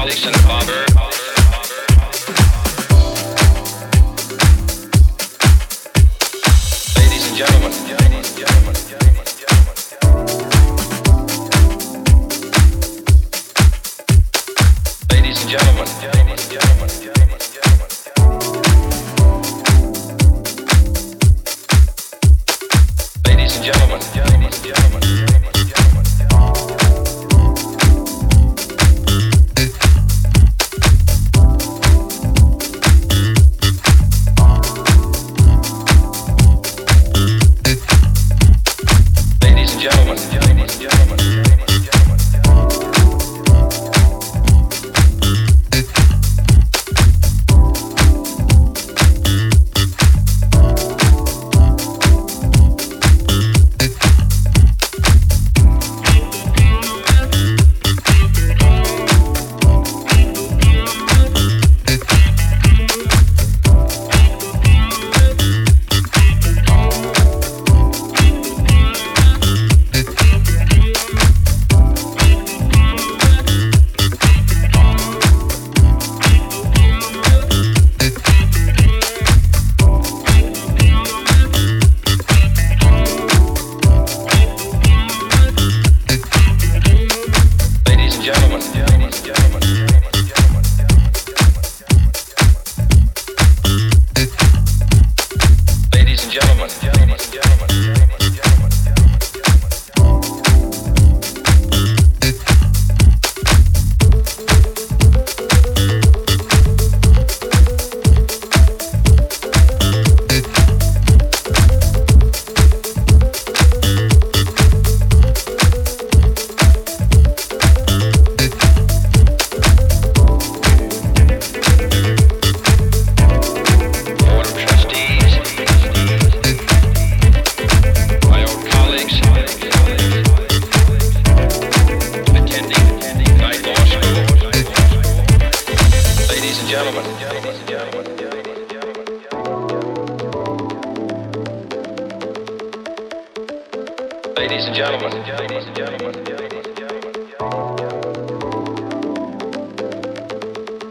alcoholics and a barber. Ladies and gentlemen, ladies and gentlemen, ladies and gentlemen, ladies and gentlemen, ladies and gentlemen. Ladies and gentlemen, ladies and gentlemen, ladies and gentlemen, ladies and gentlemen, ladies and gentlemen, ladies and gentlemen,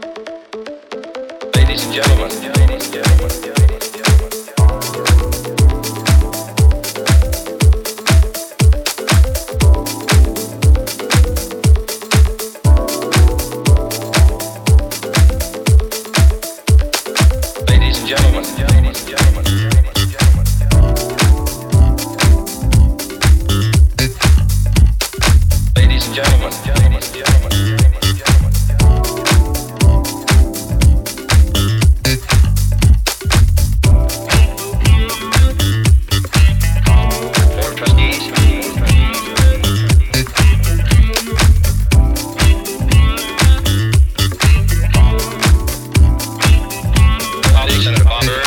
ladies and gentlemen. Gentlemen, gentlemen, gentlemen, gentlemen, gentlemen, gentlemen. Board of Trustees. Colleagues and a barber.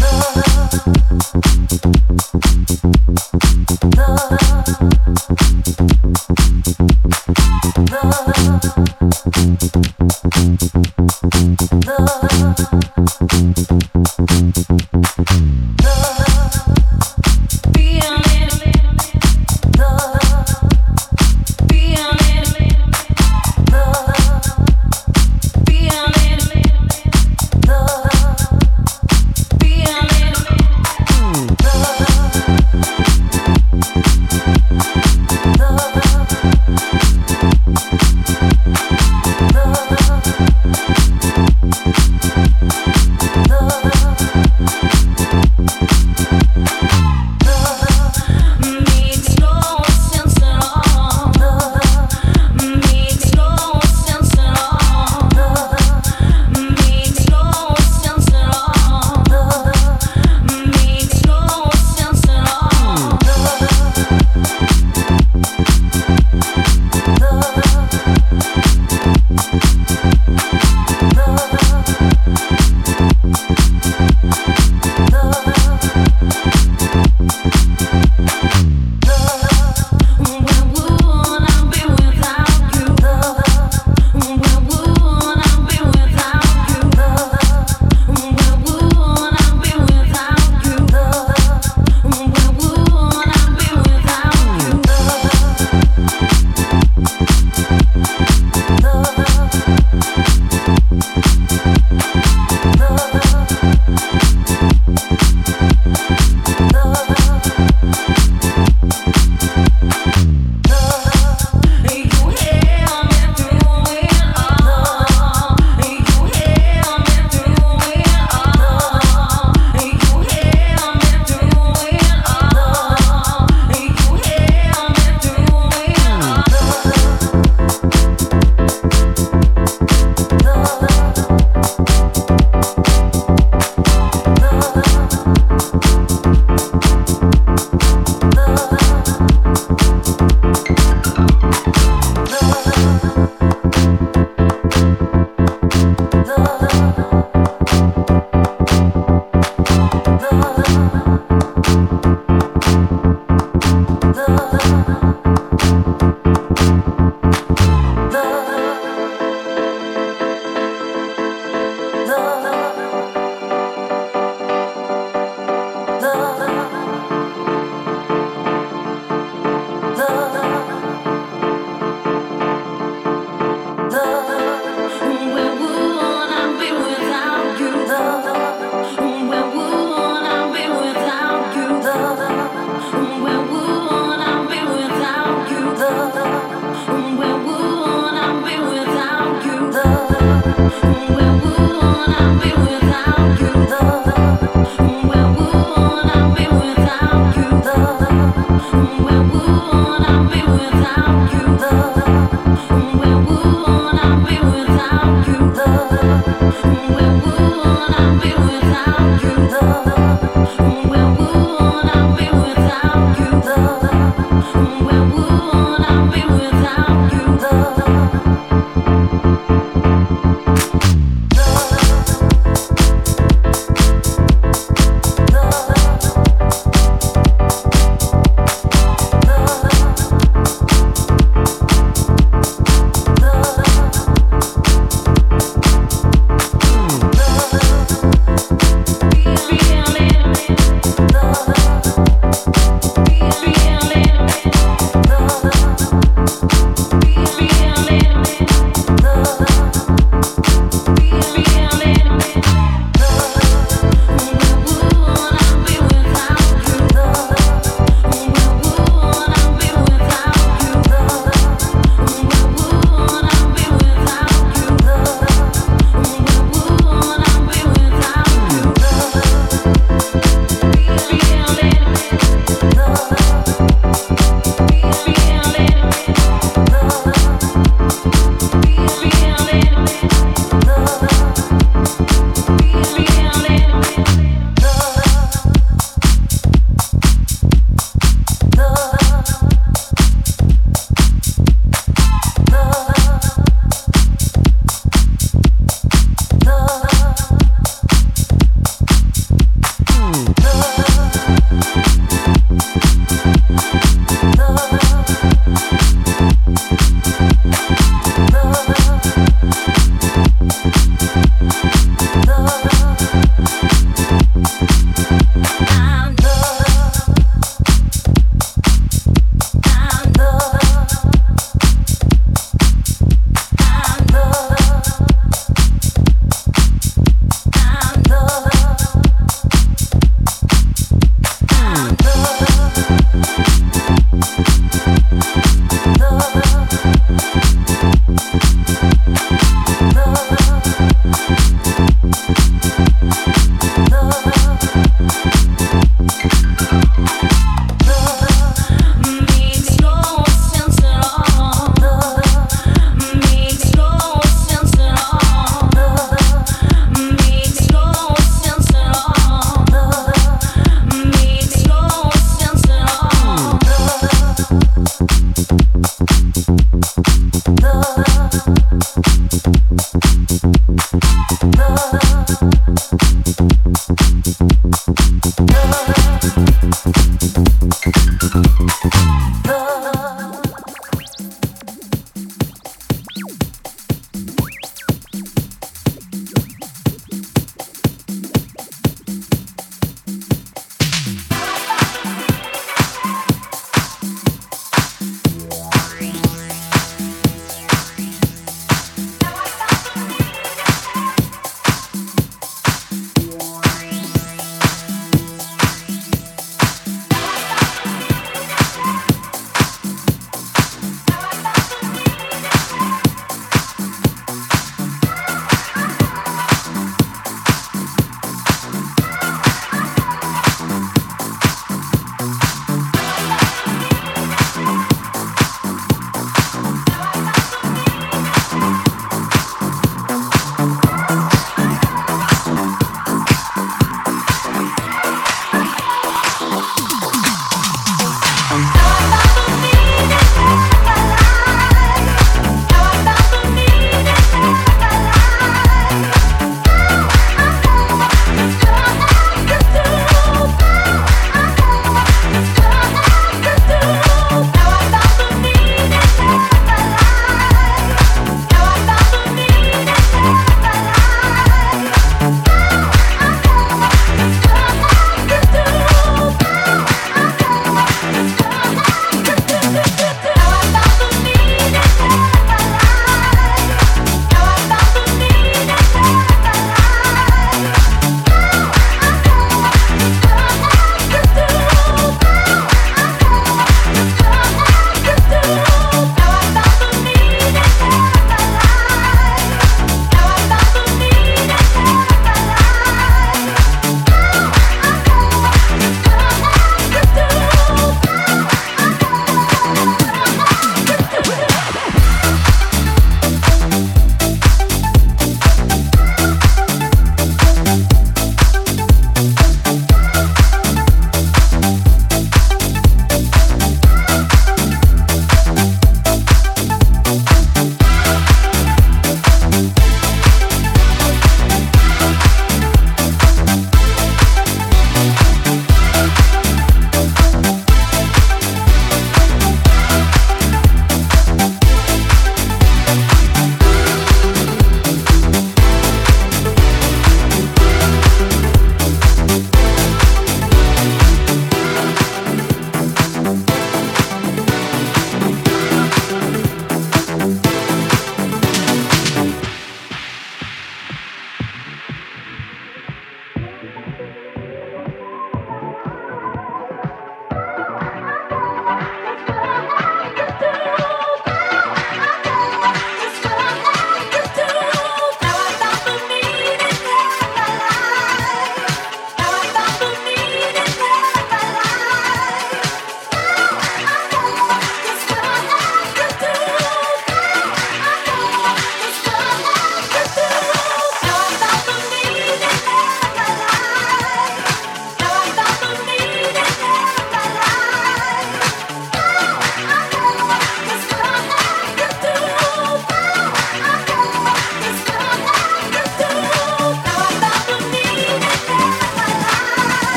No.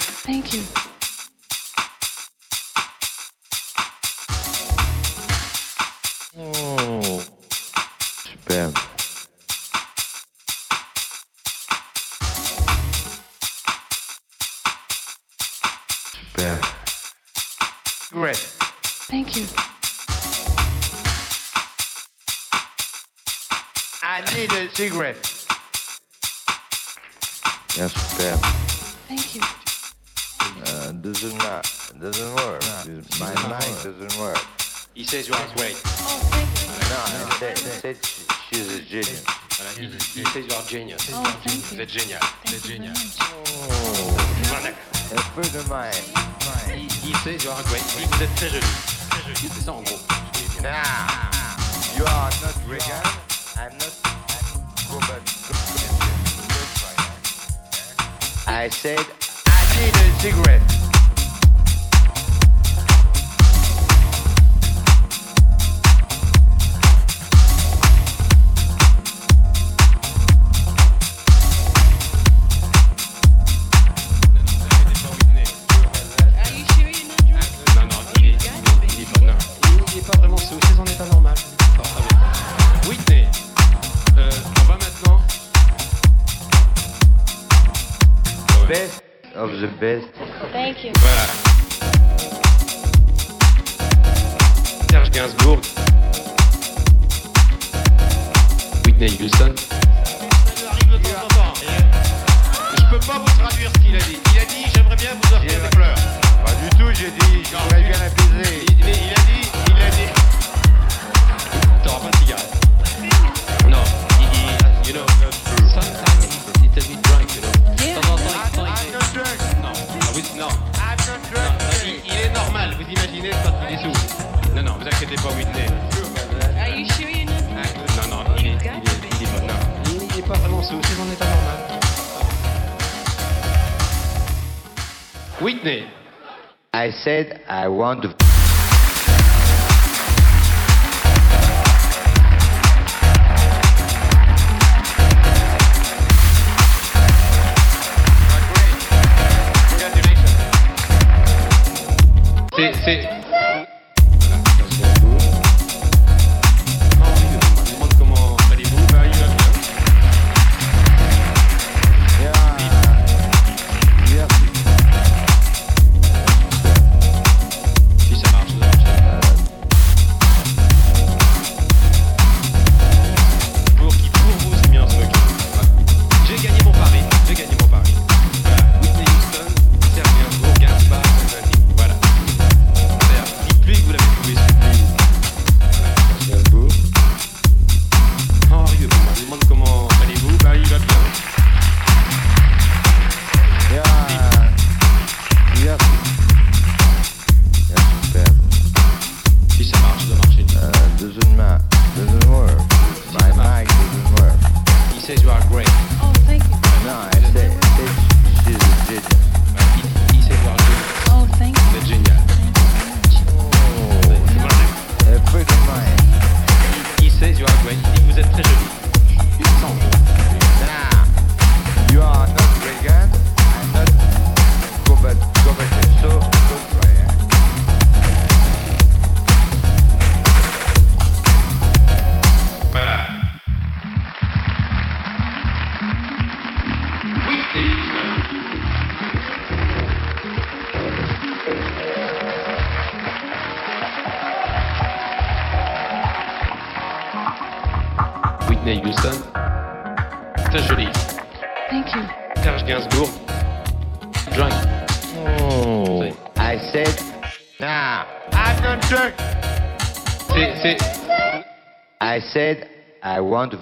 Thank you. Oh, super. Super. Great. Thank you. I need a cigarette. Yes, yeah, thank you. Doesn't work. No. My mic doesn't work. He says you are great. Oh, thank you. No, he said she's a genius. He says you are genius. Oh, thank you. That's genius. Oh, that's good mine. He says you are great. Vous êtes très joli. C'est ça en gros. Nah, you are not regard. I'm not. I said, I need a cigarette. Best. Thank you. Voilà. Serge Gainsbourg. Whitney Houston. Ça arrive de temps en temps. Je peux pas vous traduire ce qu'il a dit. Il a dit j'aimerais bien vous offrir des fleurs. Pas du tout, j'ai dit j'aimerais bien la baiser. Il a dit. T'auras pas de cigarette. Non. You know, sometimes it's a bit drunk, you know. Yeah. Il est normal, vous imaginez quand il est sous. Non, vous inquiétez pas, Whitney. Are you sure you're not? Non, il est pas vraiment sous, c'est son état normal. Whitney. I said I want to.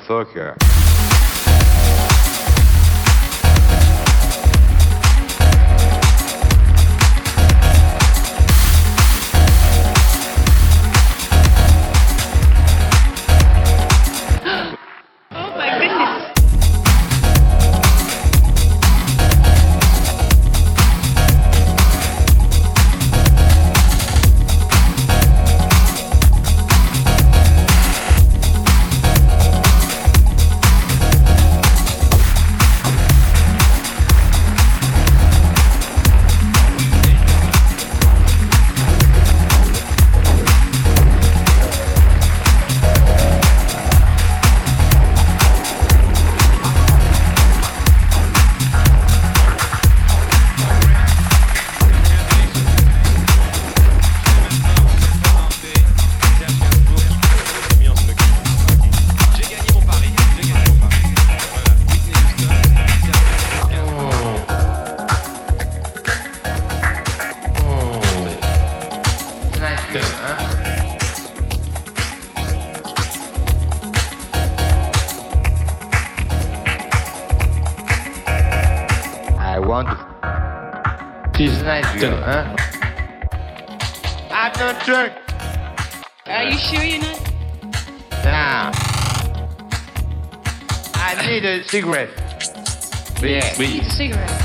Fucker. She's Nigerian, huh? I don't drink. Are you sure you're not? Nah. I need a cigarette. Yeah. Need a cigarette.